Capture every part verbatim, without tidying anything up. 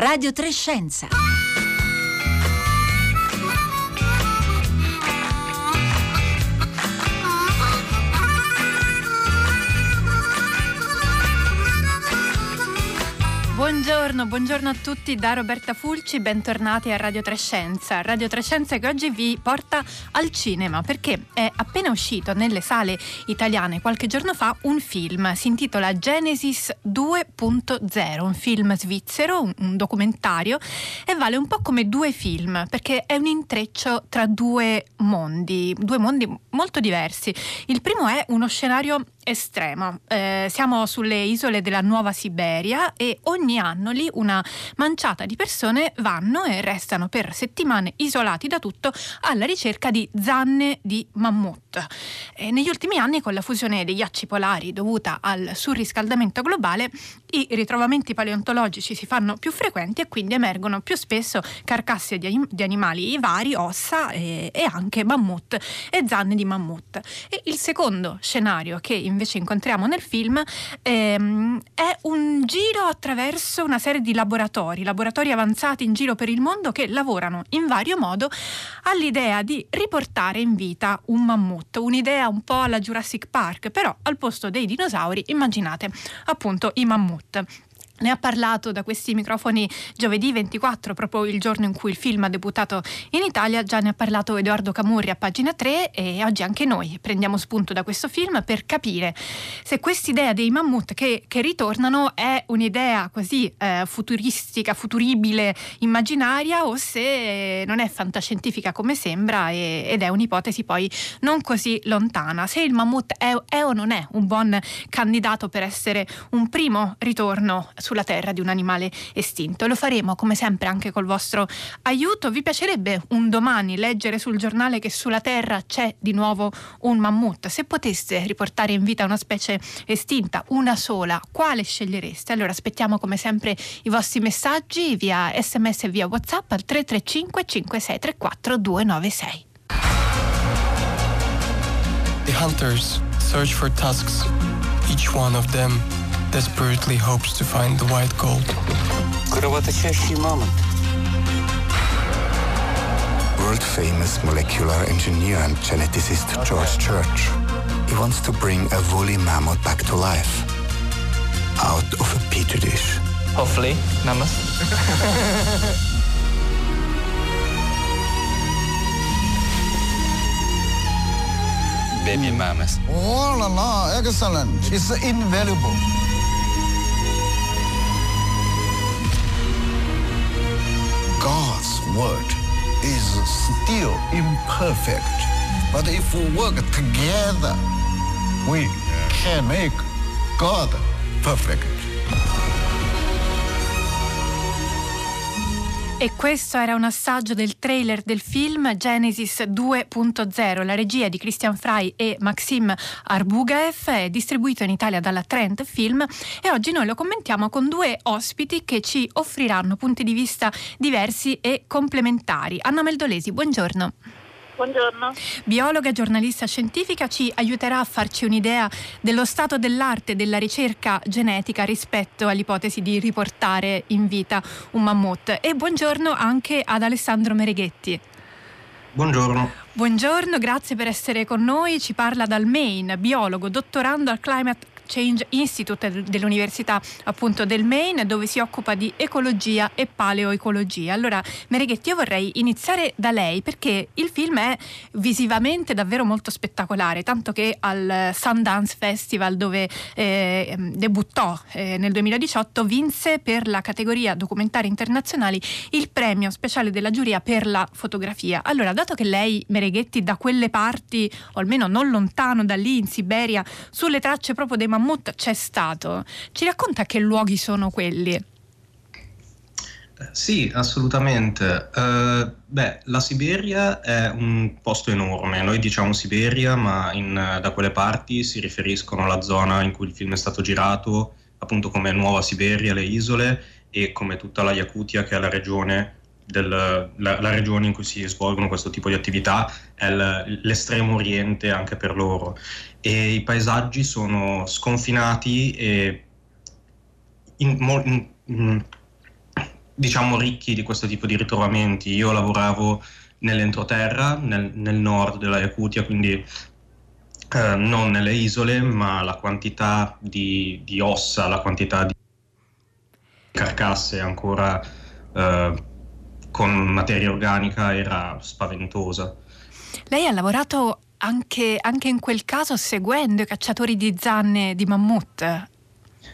Radio Tre Scienza. Buongiorno, buongiorno a tutti da Roberta Fulci, bentornati a Radio Tre Scienza. Radio Tre Scienza che oggi vi porta al cinema, perché è appena uscito nelle sale italiane qualche giorno fa un film, si intitola Genesis due punto zero, un film svizzero, un, un documentario, e vale un po' come due film, perché è un intreccio tra due mondi, due mondi molto diversi. Il primo è uno scenario estrema. Eh, siamo sulle isole della Nuova Siberia e ogni anno lì una manciata di persone vanno e restano per settimane isolati da tutto alla ricerca di zanne di mammut. E negli ultimi anni, con la fusione degli ghiacci polari dovuta al surriscaldamento globale, i ritrovamenti paleontologici si fanno più frequenti e quindi emergono più spesso carcasse di, anim- di animali vari, ossa e-, e anche mammut e zanne di mammut. E il secondo scenario che invece invece incontriamo nel film ehm, è un giro attraverso una serie di laboratori, laboratori avanzati in giro per il mondo che lavorano in vario modo all'idea di riportare in vita un mammut, un'idea un po' alla Jurassic Park, però al posto dei dinosauri immaginate appunto i mammut. Ne ha parlato da questi microfoni giovedì ventiquattro, proprio il giorno in cui il film ha debuttato in Italia, già ne ha parlato Edoardo Camurri a Pagina Tre, e oggi anche noi prendiamo spunto da questo film per capire se quest'idea dei mammut che, che ritornano è un'idea così eh, futuristica, futuribile, immaginaria, o se non è fantascientifica come sembra e, ed è un'ipotesi poi non così lontana. Se il mammut è, è o non è un buon candidato per essere un primo ritorno sulla terra di un animale estinto. Lo faremo come sempre anche col vostro aiuto. Vi piacerebbe un domani leggere sul giornale che sulla terra c'è di nuovo un mammut? Se poteste riportare in vita una specie estinta, una sola, quale scegliereste? Allora aspettiamo come sempre i vostri messaggi via sms e via WhatsApp al tre tre cinque cinque sei tre quattro due nove sei. The hunters search for tusks, each one of them desperately hopes to find the white gold. Кровоточащий мамонт. World-famous molecular engineer and geneticist George Church. He wants to bring a woolly mammoth back to life. Out of a petri dish. Hopefully, namas. Baby mamas. Oh la la, excellent. It's invaluable. God's word is still imperfect, but if we work together, we can make God perfect. E questo era un assaggio del trailer del film Genesis due punto zero, la regia di Christian Frei e Maxim Arbugaev, è distribuito in Italia dalla Trend Film e oggi noi lo commentiamo con due ospiti che ci offriranno punti di vista diversi e complementari. Anna Meldolesi, buongiorno. Buongiorno. Biologa e giornalista scientifica, ci aiuterà a farci un'idea dello stato dell'arte della ricerca genetica rispetto all'ipotesi di riportare in vita un mammut. E buongiorno anche ad Alessandro Mereghetti. Buongiorno. Buongiorno, grazie per essere con noi. Ci parla dal Maine, biologo, dottorando al Climate Change Institute dell'Università appunto del Maine, dove si occupa di ecologia e paleoecologia. Allora Mereghetti, io vorrei iniziare da lei perché il film è visivamente davvero molto spettacolare, tanto che al Sundance Festival, dove eh, debuttò eh, nel duemiladiciotto, vinse per la categoria documentari internazionali il premio speciale della giuria per la fotografia. Allora, dato che lei, Mereghetti, da quelle parti, o almeno non lontano da lì in Siberia, sulle tracce proprio dei mammut c'è stato, ci racconta che luoghi sono quelli? Sì, assolutamente. Eh, beh, la Siberia è un posto enorme. Noi diciamo Siberia, ma in, da quelle parti si riferiscono alla zona in cui il film è stato girato, appunto come Nuova Siberia, le isole, e come tutta la Yakutia, che è la regione del, la, la regione in cui si svolgono questo tipo di attività, è l'estremo oriente anche per loro, e i paesaggi sono sconfinati e in, in, in, diciamo ricchi di questo tipo di ritrovamenti. Io lavoravo nell'entroterra, nel, nel nord della Yakutia, quindi eh, non nelle isole, ma la quantità di, di ossa, la quantità di carcasse ancora eh, con materia organica era spaventosa. Lei ha lavorato anche, anche in quel caso seguendo i cacciatori di zanne di mammut?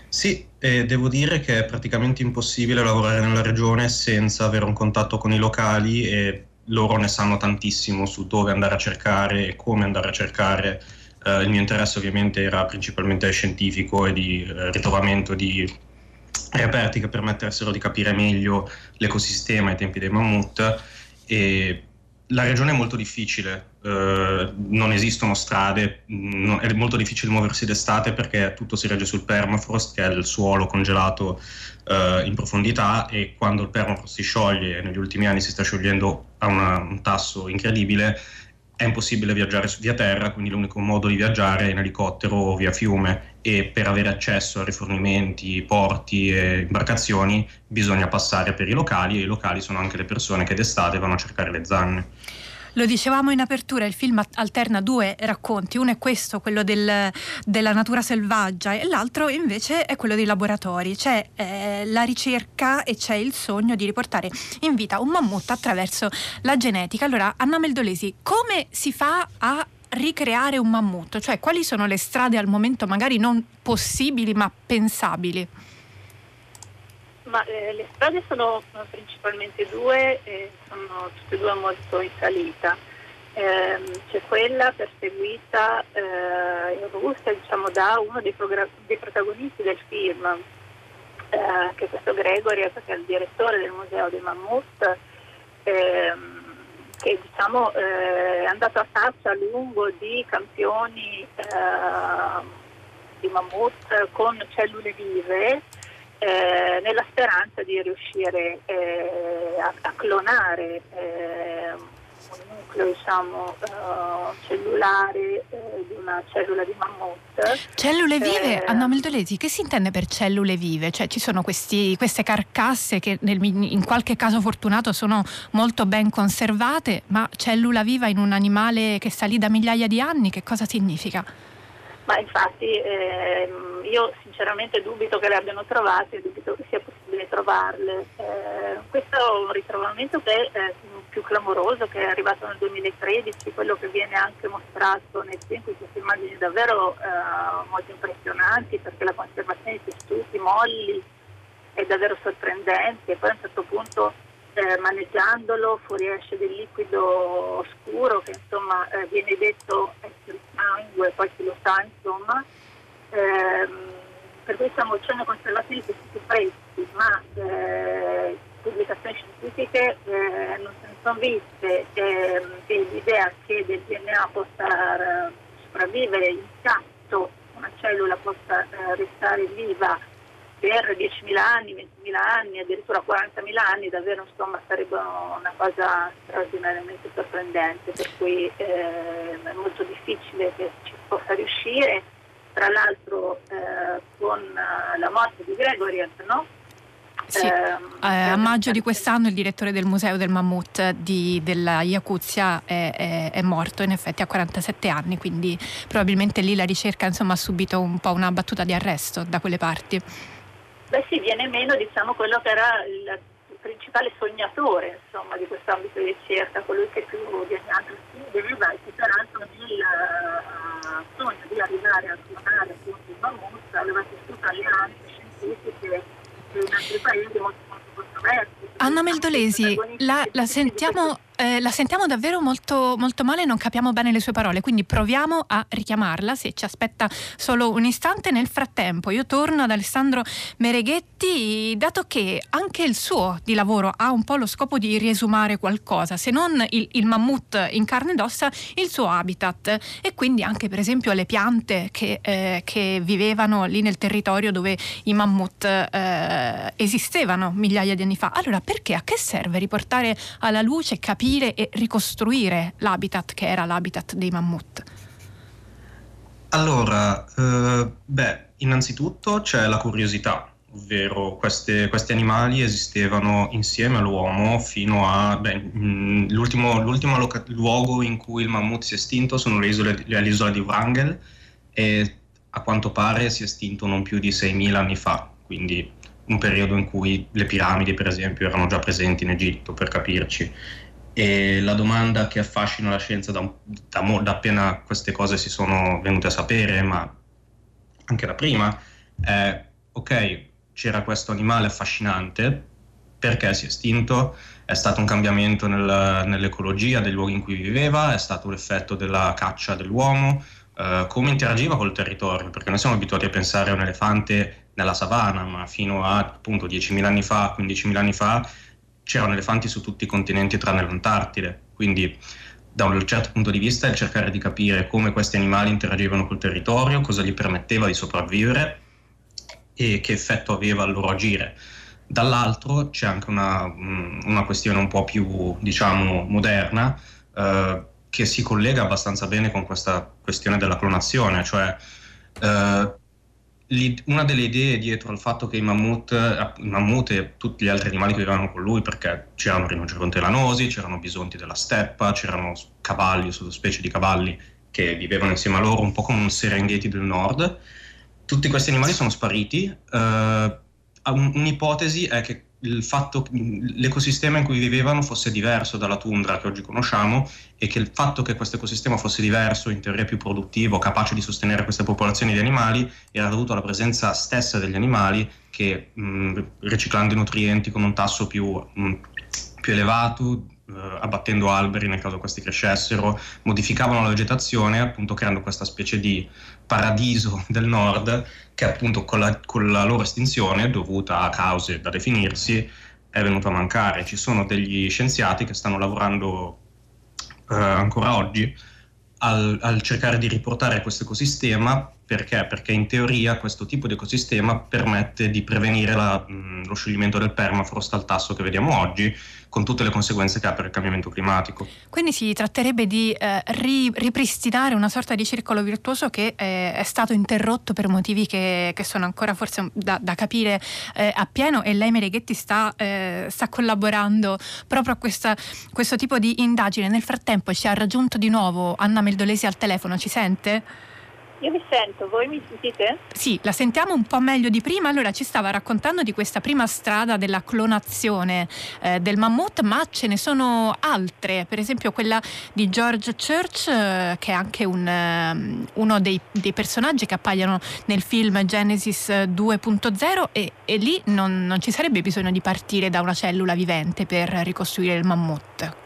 Sì, e devo dire che è praticamente impossibile lavorare nella regione senza avere un contatto con i locali, e loro ne sanno tantissimo su dove andare a cercare e come andare a cercare. Eh, il mio interesse ovviamente era principalmente scientifico e di eh, ritrovamento di reperti che permettessero di capire meglio l'ecosistema ai tempi dei mammut, e la regione è molto difficile, eh, non esistono strade, non, è molto difficile muoversi d'estate perché tutto si regge sul permafrost, che è il suolo congelato eh, in profondità, e quando il permafrost si scioglie, e negli ultimi anni si sta sciogliendo a una, un tasso incredibile, è impossibile viaggiare via terra, quindi l'unico modo di viaggiare è in elicottero o via fiume, e per avere accesso a rifornimenti, porti e imbarcazioni bisogna passare per i locali, e i locali sono anche le persone che d'estate vanno a cercare le zanne. Lo dicevamo in apertura, il film alterna due racconti, uno è questo, quello del, della natura selvaggia, e l'altro invece è quello dei laboratori. C'è eh, la ricerca e c'è il sogno di riportare in vita un mammut attraverso la genetica. Allora, Anna Meldolesi, come si fa a ricreare un mammut? Cioè, quali sono le strade al momento magari non possibili ma pensabili? Ma eh, le strade sono principalmente due, eh, sono tutte e due molto in salita. Eh, c'è quella perseguita eh, in Russia, diciamo, da uno dei, progra- dei protagonisti del film, eh, che è questo Gregory, che è il direttore del Museo dei Mammut, eh, che diciamo eh, è andato a caccia a lungo di campioni eh, di mammut con cellule vive, Eh, nella speranza di riuscire eh, a, a clonare eh, un nucleo, diciamo, eh, cellulare eh, di una cellula di mammut. Cellule vive? Eh, Anna Meldolesi, che si intende per cellule vive? Cioè, ci sono questi, queste carcasse che nel, in qualche caso fortunato sono molto ben conservate, ma cellula viva in un animale che sta lì da migliaia di anni, che cosa significa? Ma infatti ehm, io sinceramente dubito che le abbiano trovate, dubito che sia possibile trovarle. Eh, questo è un ritrovamento che è più clamoroso, che è arrivato nel duemilatredici, quello che viene anche mostrato nel film, in queste immagini davvero eh, molto impressionanti, perché la conservazione di tessuti molli è davvero sorprendente, e poi a un certo punto eh, maneggiandolo fuoriesce del liquido oscuro che insomma eh, viene detto essere sangue, poi si lo sa, insomma. Eh, per cui stiamo facendo conservazioni di tessuti freschi, ma eh, pubblicazioni scientifiche eh, non se ne sono viste, eh, e l'idea che del D N A possa eh, sopravvivere, intatto, una cellula possa eh, restare viva per diecimila anni, ventimila anni, addirittura quarantamila anni, davvero insomma sarebbe una cosa straordinariamente sorprendente, per cui eh, è molto difficile che ci possa riuscire. Tra l'altro eh, con la morte di Gregory, no? Sì. Eh, a maggio di quest'anno il direttore del Museo del Mammut di, della Yakutia è, è, è morto in effetti a quarantasette anni, quindi probabilmente lì la ricerca insomma ha subito un po' una battuta di arresto da quelle parti. Beh sì, viene meno diciamo quello che era il principale sognatore insomma di questo ambito di ricerca, colui che più di ogni altro viveva e che peraltro nel uh, sogno di arrivare a suonare appunto il mammut aveva vissuto alleanze scientifiche in altri paesi molto, molto controversi. Anna Meldolesi, la, la sentiamo eh, la sentiamo davvero molto, molto male, non capiamo bene le sue parole, quindi proviamo a richiamarla se ci aspetta solo un istante. Nel frattempo io torno ad Alessandro Mereghetti, dato che anche il suo di lavoro ha un po' lo scopo di riesumare qualcosa, se non il, il mammut in carne ed ossa, il suo habitat, e quindi anche per esempio le piante che, eh, che vivevano lì nel territorio dove i mammut eh, esistevano migliaia di anni fa. Allora, perché, a che serve riportare alla luce, capire e ricostruire l'habitat che era l'habitat dei mammut? Allora, eh, beh, innanzitutto c'è la curiosità. ovvero queste, questi animali esistevano insieme all'uomo fino a beh, mh, l'ultimo, l'ultimo loca- luogo in cui il mammut si è estinto sono le isole, le isole di Wrangel, e a quanto pare si è estinto non più di seimila anni fa, quindi un periodo in cui le piramidi per esempio erano già presenti in Egitto, per capirci. E la domanda che affascina la scienza da, da, da appena queste cose si sono venute a sapere, ma anche da prima, è ok, c'era questo animale affascinante, perché si è estinto? È stato un cambiamento nel, nell'ecologia dei luoghi in cui viveva? È stato l'effetto della caccia dell'uomo? Uh, come interagiva col territorio? Perché noi siamo abituati a pensare a un elefante nella savana, ma fino a appunto diecimila anni fa, quindicimila anni fa, c'erano elefanti su tutti i continenti tranne l'Antartide. Quindi da un certo punto di vista è cercare di capire come questi animali interagivano col territorio, cosa gli permetteva di sopravvivere e che effetto aveva il loro agire. Dall'altro c'è anche una, una questione un po' più, diciamo, moderna, eh, che si collega abbastanza bene con questa questione della clonazione, cioè eh, una delle idee dietro al fatto che i mammut, i mammut e tutti gli altri animali che vivevano con lui, perché c'erano rinoceronti lanosi, c'erano bisonti della steppa, c'erano cavalli, sottospecie di cavalli che vivevano insieme a loro, un po' come un Serengeti del nord. Tutti questi animali sono spariti. Uh, un'ipotesi è che il fatto, l'ecosistema in cui vivevano fosse diverso dalla tundra che oggi conosciamo, e che il fatto che questo ecosistema fosse diverso, in teoria più produttivo, capace di sostenere queste popolazioni di animali, era dovuto alla presenza stessa degli animali che, mh, riciclando i nutrienti con un tasso più, mh, più elevato, eh, abbattendo alberi nel caso questi crescessero, modificavano la vegetazione, appunto creando questa specie di paradiso del nord che appunto con la, con la loro estinzione, dovuta a cause da definirsi, è venuto a mancare. Ci sono degli scienziati che stanno lavorando eh, ancora oggi al, al cercare di riportare questo ecosistema, perché? Perché in teoria questo tipo di ecosistema permette di prevenire la, mh, lo scioglimento del permafrost al tasso che vediamo oggi, con tutte le conseguenze che ha per il cambiamento climatico. Quindi si tratterebbe di eh, ri, ripristinare una sorta di circolo virtuoso che eh, è stato interrotto per motivi che, che sono ancora forse da, da capire eh, appieno, e lei, Mereghetti, sta, eh, sta collaborando proprio a questa, questo tipo di indagine. Nel frattempo ci ha raggiunto di nuovo Anna Meldolesi al telefono, ci sente? Io vi sento, voi mi sentite? Sì, la sentiamo un po' meglio di prima. Allora, ci stava raccontando di questa prima strada della clonazione eh, del mammut, ma ce ne sono altre, per esempio quella di George Church, eh, che è anche un, eh, uno dei, dei personaggi che appaiono nel film Genesis due punto zero, e, e lì non, non ci sarebbe bisogno di partire da una cellula vivente per ricostruire il mammut.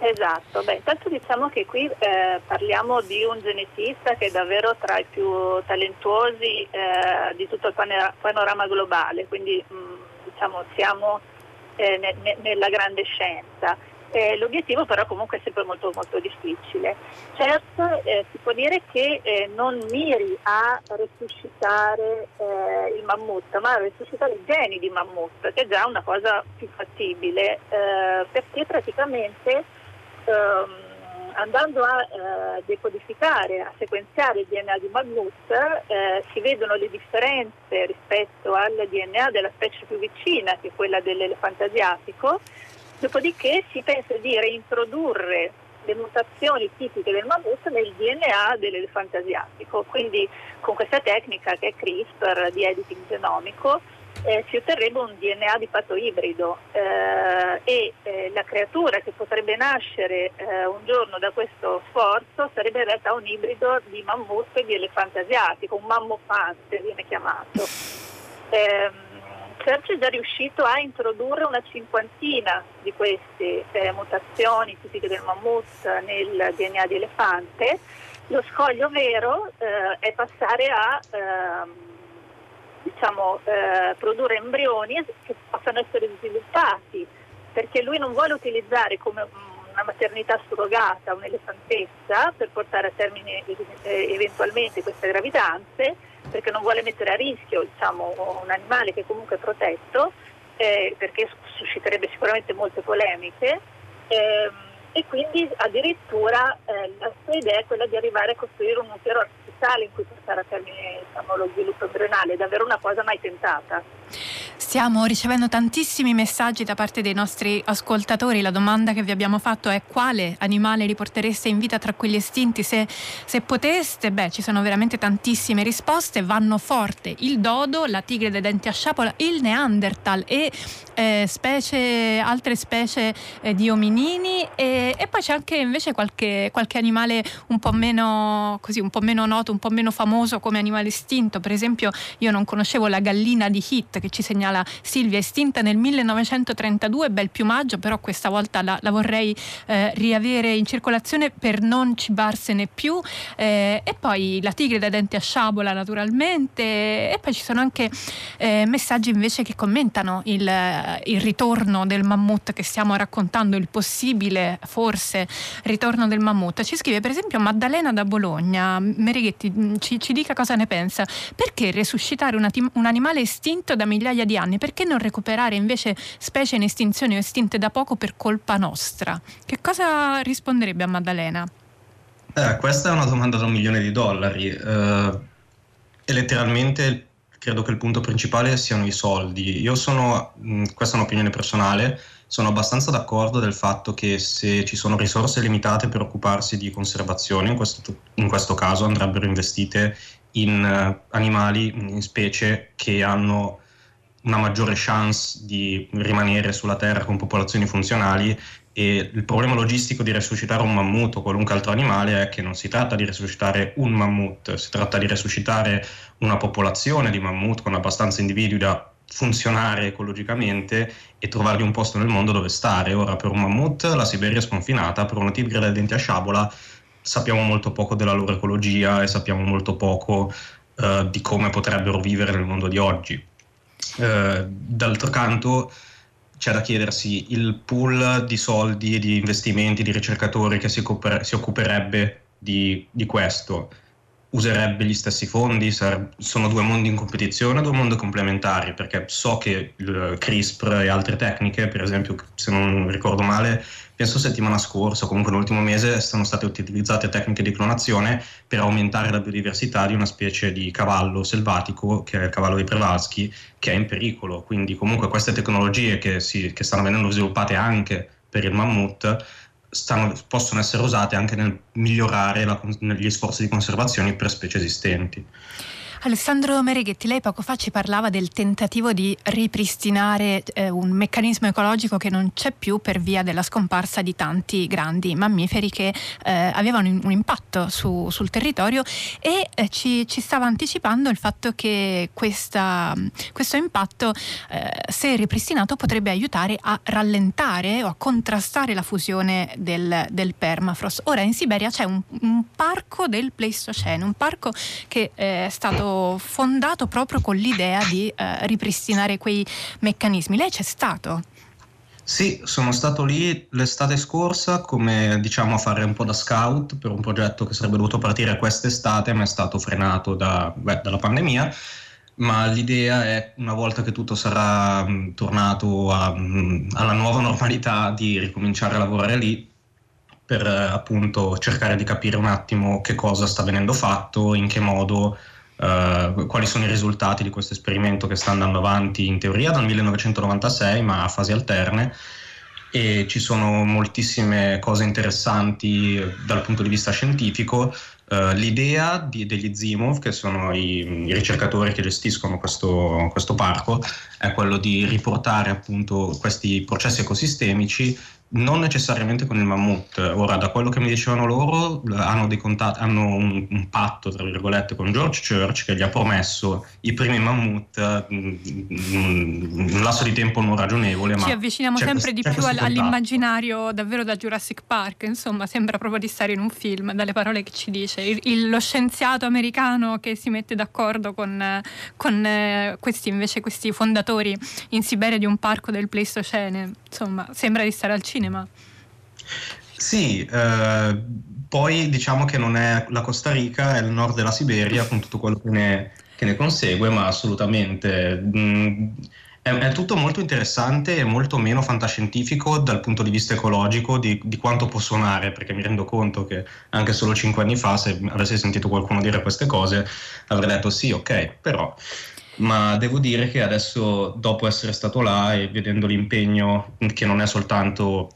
Esatto, beh, intanto diciamo che qui eh, parliamo di un genetista che è davvero tra i più talentuosi eh, di tutto il panor- panorama globale, quindi mh, diciamo siamo eh, ne- ne- nella grande scienza. Eh, l'obiettivo però comunque è sempre molto molto difficile. Certo, eh, si può dire che eh, non miri a resuscitare eh, il mammut, ma a resuscitare i geni di mammut, che è già una cosa più fattibile, eh, perché praticamente Um, andando a uh, decodificare, a sequenziare il D N A di mammut, uh, si vedono le differenze rispetto al D N A della specie più vicina, che è quella dell'elefante asiatico, dopodiché si pensa di reintrodurre le mutazioni tipiche del mammut nel D N A dell'elefante asiatico. Quindi con questa tecnica, che è CRISPR, di editing genomico, Eh, si otterrebbe un D N A di patto ibrido eh, e eh, la creatura che potrebbe nascere eh, un giorno da questo sforzo sarebbe in realtà un ibrido di mammut e di elefante asiatico, un mammofante viene chiamato. Eh, Church è già riuscito a introdurre una cinquantina di queste eh, mutazioni tipiche del mammut nel D N A di elefante. Lo scoglio vero eh, è passare a... Eh, diciamo eh, produrre embrioni che possano essere sviluppati, perché lui non vuole utilizzare come una maternità surrogata un'elefantessa per portare a termine eh, eventualmente queste gravidanze, perché non vuole mettere a rischio, diciamo, un animale che comunque è protetto, eh, perché susciterebbe sicuramente molte polemiche, eh, e quindi addirittura eh, la sua idea è quella di arrivare a costruire un utero artificiale in cui portare a termine, diciamo, lo sviluppo embrionale. È davvero una cosa mai tentata. Stiamo ricevendo tantissimi messaggi da parte dei nostri ascoltatori. La domanda che vi abbiamo fatto è: quale animale riportereste in vita tra quelli estinti se, se poteste? Beh, ci sono veramente tantissime risposte. Vanno forte il dodo, la tigre dei denti a sciapola, il Neanderthal e eh, specie, altre specie eh, di ominini, e, e poi c'è anche invece qualche, qualche animale un po' meno così, un po' meno noto, un po' meno famoso come animale estinto. Per esempio, io non conoscevo la gallina di Hit, che ci segnala Silvia, estinta nel millenovecentotrentadue, bel piumaggio, però questa volta la, la vorrei eh, riavere in circolazione per non cibarsene più, eh, e poi la tigre da dente a sciabola naturalmente, e poi ci sono anche eh, messaggi invece che commentano il, il ritorno del mammut che stiamo raccontando, il possibile forse ritorno del mammut. Ci scrive per esempio Maddalena da Bologna: Mereghetti ci, ci dica cosa ne pensa, perché resuscitare una, un animale estinto da migliaia di anni? Perché non recuperare invece specie in estinzione o estinte da poco per colpa nostra? Che cosa risponderebbe a Maddalena? Eh, questa è una domanda da un milione di dollari eh, e letteralmente credo che il punto principale siano i soldi. Io sono, questa è un'opinione personale, sono abbastanza d'accordo del fatto che se ci sono risorse limitate per occuparsi di conservazione, in questo, in questo caso andrebbero investite in animali, in specie che hanno una maggiore chance di rimanere sulla terra con popolazioni funzionali. E il problema logistico di resuscitare un mammut o qualunque altro animale è che non si tratta di resuscitare un mammut, si tratta di resuscitare una popolazione di mammut con abbastanza individui da funzionare ecologicamente e trovargli un posto nel mondo dove stare. Ora, per un mammut la Siberia è sconfinata, per una tigre dai denti a sciabola sappiamo molto poco della loro ecologia e sappiamo molto poco eh, di come potrebbero vivere nel mondo di oggi. Uh, d'altro canto c'è da chiedersi il pool di soldi, di investimenti, di ricercatori che si, occuper- si occuperebbe di, di questo, userebbe gli stessi fondi? Sare- sono due mondi in competizione, due mondi complementari, perché so che il CRISPR e altre tecniche, per esempio, se non ricordo male, penso settimana scorsa o comunque l'ultimo mese, sono state utilizzate tecniche di clonazione per aumentare la biodiversità di una specie di cavallo selvatico, che è il cavallo di Przewalski, che è in pericolo. Quindi comunque queste tecnologie che, si, che stanno venendo sviluppate anche per il mammut stanno, possono essere usate anche nel migliorare la, gli sforzi di conservazione per specie esistenti. Alessandro Mereghetti, lei poco fa ci parlava del tentativo di ripristinare eh, un meccanismo ecologico che non c'è più per via della scomparsa di tanti grandi mammiferi che eh, avevano un impatto su, sul territorio, e eh, ci, ci stava anticipando il fatto che questa, questo impatto, eh, se ripristinato, potrebbe aiutare a rallentare o a contrastare la fusione del, del permafrost. Ora in Siberia c'è un, un parco del Pleistocene, un parco che eh, è stato fondato proprio con l'idea di eh, ripristinare quei meccanismi. Lei c'è stato? Sì, sono stato lì l'estate scorsa, come diciamo a fare un po' da scout per un progetto che sarebbe dovuto partire quest'estate, ma è stato frenato da, beh, dalla pandemia. Ma l'idea è, una volta che tutto sarà mh, tornato a, mh, alla nuova normalità, di ricominciare a lavorare lì per eh, appunto cercare di capire un attimo che cosa sta venendo fatto, in che modo, Uh, quali sono i risultati di questo esperimento che sta andando avanti in teoria dal millenovecentonovantasei, ma a fasi alterne, e ci sono moltissime cose interessanti dal punto di vista scientifico. Uh, l'idea di, degli Zimov, che sono i, i ricercatori che gestiscono questo, questo parco, è quello di riportare appunto questi processi ecosistemici, non necessariamente con il mammut. Ora, da quello che mi dicevano loro, hanno dei contatti, hanno un, un patto tra virgolette con George Church, che gli ha promesso i primi mammut in un lasso di tempo non ragionevole. Ci ma avviciniamo sempre di più all'immaginario davvero da Jurassic Park, insomma sembra proprio di stare in un film dalle parole che ci dice. Il, il, lo scienziato americano che si mette d'accordo con, con eh, questi invece questi fondatori in Siberia di un parco del Pleistocene, insomma sembra di stare al cinema. Cinema. Sì, eh, poi diciamo che non è la Costa Rica, è il nord della Siberia con tutto quello che ne, che ne consegue, ma assolutamente mh, è, è tutto molto interessante e molto meno fantascientifico dal punto di vista ecologico di, di quanto può suonare, perché mi rendo conto che anche solo cinque anni fa, se avessi sentito qualcuno dire queste cose, avrei detto sì, ok, però... Ma devo dire che adesso, dopo essere stato là e vedendo l'impegno, che non è soltanto,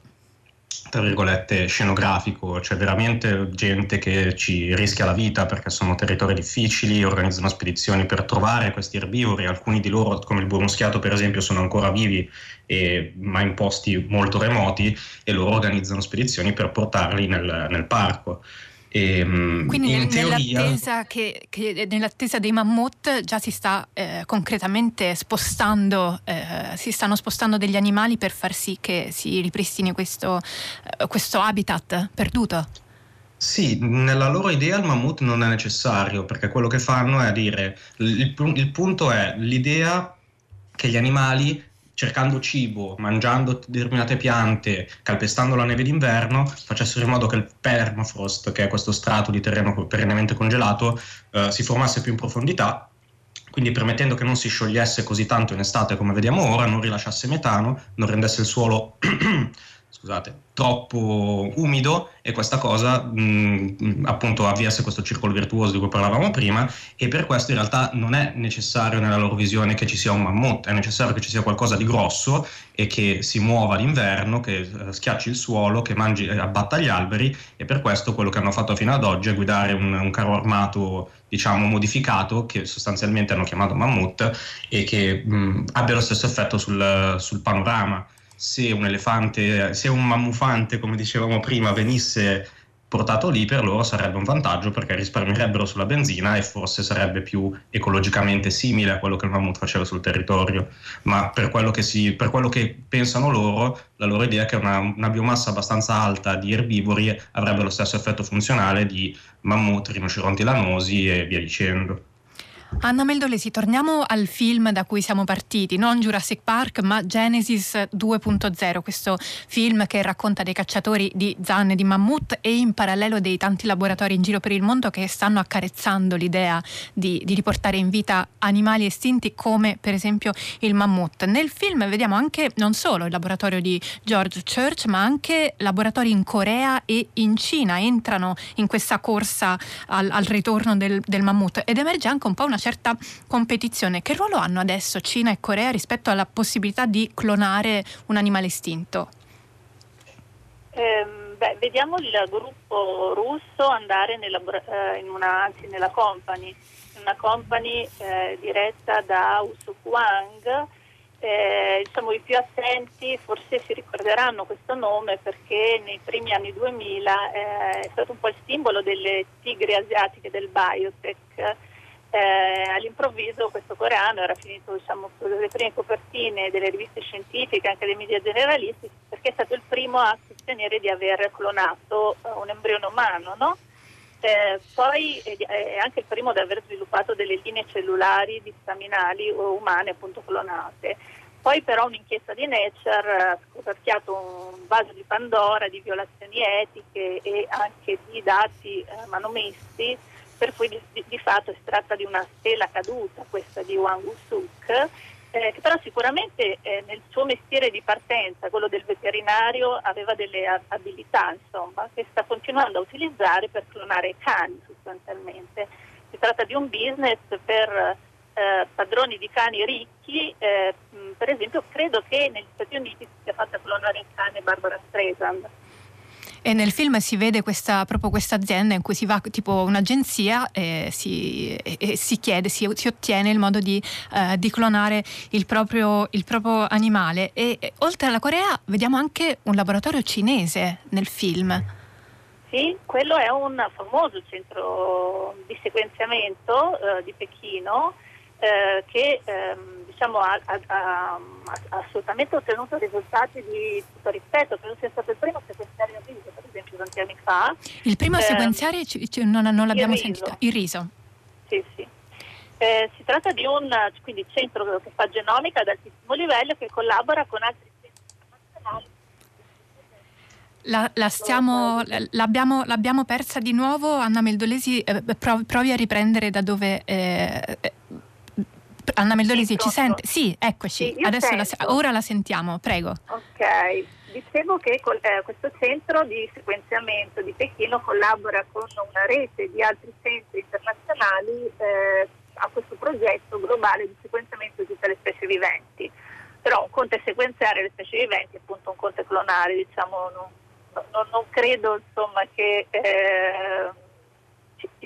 tra virgolette, scenografico, cioè veramente gente che ci rischia la vita perché sono territori difficili, organizzano spedizioni per trovare questi erbivori, alcuni di loro, come il bue muschiato per esempio, sono ancora vivi, e, ma in posti molto remoti, e loro organizzano spedizioni per portarli nel, nel parco. E, quindi in teoria, nell'attesa, che, che nell'attesa dei mammut già si sta eh, concretamente spostando, eh, si stanno spostando degli animali per far sì che si ripristini questo, eh, questo habitat perduto. Sì, nella loro idea il mammut non è necessario, perché quello che fanno è dire, il, il punto è l'idea che gli animali, cercando cibo, mangiando determinate piante, calpestando la neve d'inverno, facessero in modo che il permafrost, che è questo strato di terreno perennemente congelato, eh, si formasse più in profondità, quindi permettendo che non si sciogliesse così tanto in estate come vediamo ora, non rilasciasse metano, non rendesse il suolo scusate, troppo umido, e questa cosa mh, appunto avviasse questo circolo virtuoso di cui parlavamo prima. E per questo in realtà non è necessario nella loro visione che ci sia un mammut, è necessario che ci sia qualcosa di grosso e che si muova d'inverno, che schiacci il suolo, che mangi, abbatta gli alberi, e per questo quello che hanno fatto fino ad oggi è guidare un, un carro armato, diciamo, modificato, che sostanzialmente hanno chiamato mammut, e che mh, abbia lo stesso effetto sul, sul panorama. Se un elefante, se un mammufante, come dicevamo prima, venisse portato lì, per loro sarebbe un vantaggio, perché risparmierebbero sulla benzina e forse sarebbe più ecologicamente simile a quello che il mammut faceva sul territorio. Ma per quello che, si, per quello che pensano loro, la loro idea è che una, una biomassa abbastanza alta di erbivori avrebbe lo stesso effetto funzionale di mammut, rinoceronti lanosi e via dicendo. Anna Meldolesi, torniamo al film da cui siamo partiti, non Jurassic Park ma Genesis due punto zero, questo film che racconta dei cacciatori di zanne di mammut e in parallelo dei tanti laboratori in giro per il mondo che stanno accarezzando l'idea di, di riportare in vita animali estinti come per esempio il mammut. Nel film vediamo anche non solo il laboratorio di George Church, ma anche laboratori in Corea e in Cina entrano in questa corsa al, al ritorno del, del mammut, ed emerge anche un po' una certa competizione. Che ruolo hanno adesso Cina e Corea rispetto alla possibilità di clonare un animale estinto? Eh, beh, vediamo il gruppo russo andare nella, eh, in una, anzi nella company, una company eh, diretta da Woo-suk Hwang. Eh, diciamo, i più attenti forse si ricorderanno questo nome perché nei primi anni duemila eh, è stato un po' il simbolo delle tigri asiatiche del biotech. Eh, all'improvviso questo coreano era finito, diciamo, sulle prime copertine delle riviste scientifiche, anche dei media generalisti, perché è stato il primo a sostenere di aver clonato eh, un embrione umano, no? Eh, poi è eh, anche il primo ad aver sviluppato delle linee cellulari staminali o umane appunto clonate. Poi però un'inchiesta di Nature ha scoperchiato un vaso di Pandora di violazioni etiche e anche di dati eh, manomessi, per cui di, di, di fatto si tratta di una stella caduta, questa di Wang Woo-suk, eh, che però sicuramente eh, nel suo mestiere di partenza, quello del veterinario, aveva delle abilità, insomma, che sta continuando a utilizzare per clonare cani sostanzialmente. Si tratta di un business per eh, padroni di cani ricchi, eh, mh, per esempio credo che negli Stati Uniti si sia fatta clonare il cane Barbara Streisand. E nel film si vede questa, proprio questa azienda in cui si va tipo un'agenzia e si, e si chiede, si, si ottiene il modo di, eh, di clonare il proprio, il proprio animale. E, e oltre alla Corea vediamo anche un laboratorio cinese nel film. Sì, quello è un famoso centro di sequenziamento eh, di Pechino eh, che ehm, diciamo ha, ha, ha assolutamente ottenuto risultati di tutto rispetto, credo sia stato il primo sequenziare il riso, per esempio, tanti anni fa. Il primo eh, sequenziare c- c- non, non l'abbiamo il sentito, il riso. Sì, sì. Eh, si tratta di un quindi, centro che fa genomica ad altissimo livello, che collabora con altri centri internazionali. La, la stiamo, l'abbiamo, l'abbiamo persa di nuovo. Anna Meldolesi, eh, provi a riprendere da dove... Eh, Anna Meldolesi, ci sente? Sì, eccoci. Sì, adesso la, ora la sentiamo, prego. Ok, dicevo che col, eh, questo centro di sequenziamento di Pechino collabora con una rete di altri centri internazionali eh, a questo progetto globale di sequenziamento di tutte le specie viventi. Però un conto è sequenziare le specie viventi, appunto un conto è clonare, diciamo, non, non, non credo insomma che... Eh,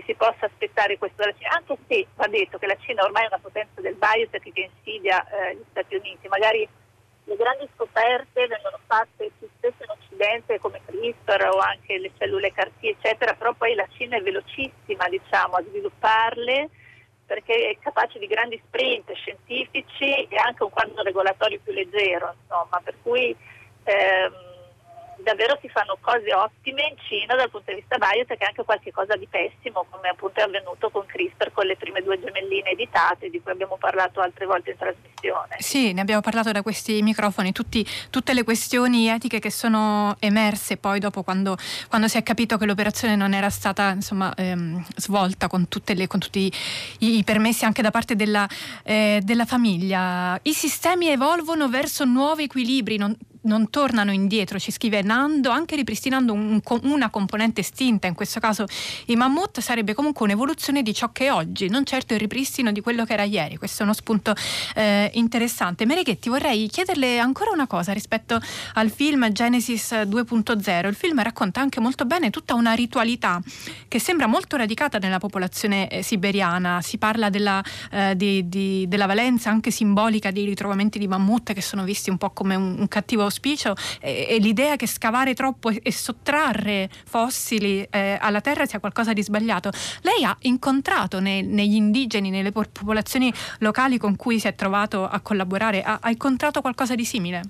si possa aspettare questo dalla Cina, anche se va detto che la Cina ormai è una potenza del biotech che insidia eh, gli Stati Uniti. Magari le grandi scoperte vengono fatte più spesso in Occidente, come CRISPR o anche le cellule C A R T eccetera, però poi la Cina è velocissima, diciamo, a svilupparle, perché è capace di grandi sprint scientifici e anche un quadro regolatorio più leggero, insomma, per cui ehm, davvero si fanno cose ottime in Cina dal punto di vista biotech, anche qualche cosa di pessimo, come appunto è avvenuto con CRISPR, con le prime due gemelline editate di cui abbiamo parlato altre volte in trasmissione. Sì, ne abbiamo parlato da questi microfoni, tutti, tutte le questioni etiche che sono emerse poi dopo, quando, quando si è capito che l'operazione non era stata insomma ehm, svolta con, tutte le, con tutti i, i permessi anche da parte della, eh, della famiglia. I sistemi evolvono verso nuovi equilibri, non non tornano indietro, ci scrive Nando, anche ripristinando un, una componente estinta, in questo caso i mammut, sarebbe comunque un'evoluzione di ciò che è oggi, non certo il ripristino di quello che era ieri. Questo è uno spunto eh, interessante. Mereghetti, vorrei chiederle ancora una cosa rispetto al film Genesis due punto zero. Il film racconta anche molto bene tutta una ritualità che sembra molto radicata nella popolazione eh, siberiana. Si parla della, eh, di, di, della valenza anche simbolica dei ritrovamenti di mammut, che sono visti un po' come un, un cattivo e l'idea che scavare troppo e sottrarre fossili eh, alla terra sia qualcosa di sbagliato. Lei ha incontrato ne, negli indigeni, nelle popolazioni locali con cui si è trovato a collaborare, ha, ha incontrato qualcosa di simile?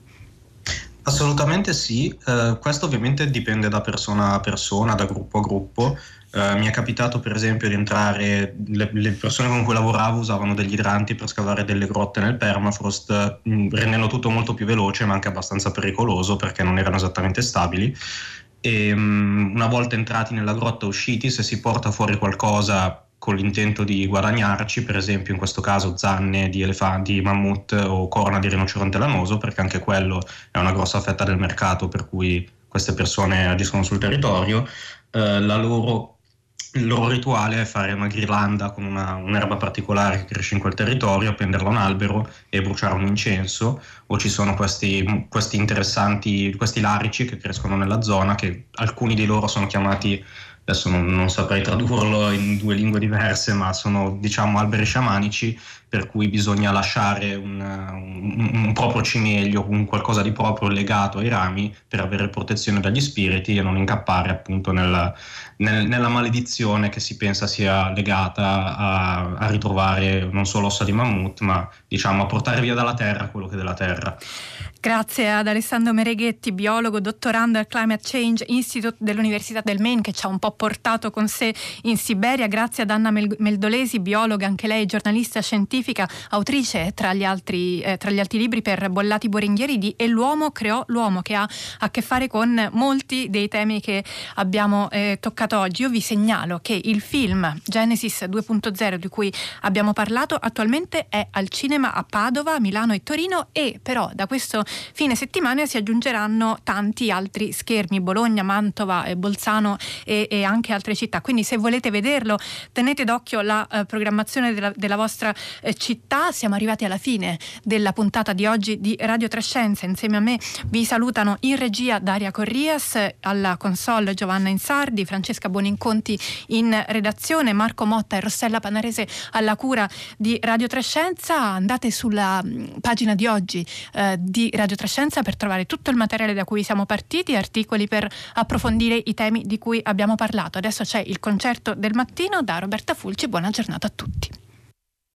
Assolutamente sì, eh, questo ovviamente dipende da persona a persona, da gruppo a gruppo. Eh, mi è capitato per esempio di entrare, le, le persone con cui lavoravo usavano degli idranti per scavare delle grotte nel permafrost, mh, rendendo tutto molto più veloce ma anche abbastanza pericoloso, perché non erano esattamente stabili. E, mh, una volta entrati nella grotta, usciti, se si porta fuori qualcosa con l'intento di guadagnarci, per esempio in questo caso zanne di elefanti, di mammut o corna di rinoceronte lanoso, perché anche quello è una grossa fetta del mercato per cui queste persone agiscono sul territorio, eh, la loro, il loro rituale è fare una ghirlanda con una, un'erba particolare che cresce in quel territorio, appenderla a un albero e bruciare un incenso, o ci sono questi, questi interessanti, questi larici che crescono nella zona, che alcuni di loro sono chiamati, adesso non, non saprei tradurlo in due lingue diverse, ma sono diciamo alberi sciamanici, per cui bisogna lasciare un, un, un proprio cimelio, un qualcosa di proprio legato ai rami per avere protezione dagli spiriti e non incappare appunto nella, nel, nella maledizione che si pensa sia legata a, a ritrovare non solo ossa di mammut, ma diciamo a portare via dalla terra quello che è della terra. Grazie ad Alessandro Mereghetti, biologo, dottorando al Climate Change Institute dell'Università del Maine, che ci ha un po' portato con sé in Siberia. Grazie ad Anna Meldolesi, biologa, anche lei giornalista scientifica, autrice tra gli altri, eh, tra gli altri libri per Bollati Boringhieri di E l'uomo creò l'uomo, che ha a che fare con molti dei temi che abbiamo eh, toccato oggi. Io vi segnalo che il film Genesis due punto zero di cui abbiamo parlato attualmente è al cinema a Padova, Milano e Torino, e però da questo fine settimana si aggiungeranno tanti altri schermi, Bologna, Mantova, eh, Bolzano e, e anche altre città, quindi se volete vederlo tenete d'occhio la eh, programmazione della, della vostra eh, città. Siamo arrivati alla fine della puntata di oggi di Radio Tre Scienza. Insieme a me vi salutano in regia Daria Corrias, alla console Giovanna Insardi, Francesca Boninconti in redazione, Marco Motta e Rossella Panarese alla cura di Radio Tre Scienza. Andate sulla mh, pagina di oggi eh, di Radio Tre Scienza per trovare tutto il materiale da cui siamo partiti, articoli per approfondire i temi di cui abbiamo parlato. Adesso c'è il concerto del mattino da Roberta Fulci. Buona giornata a tutti.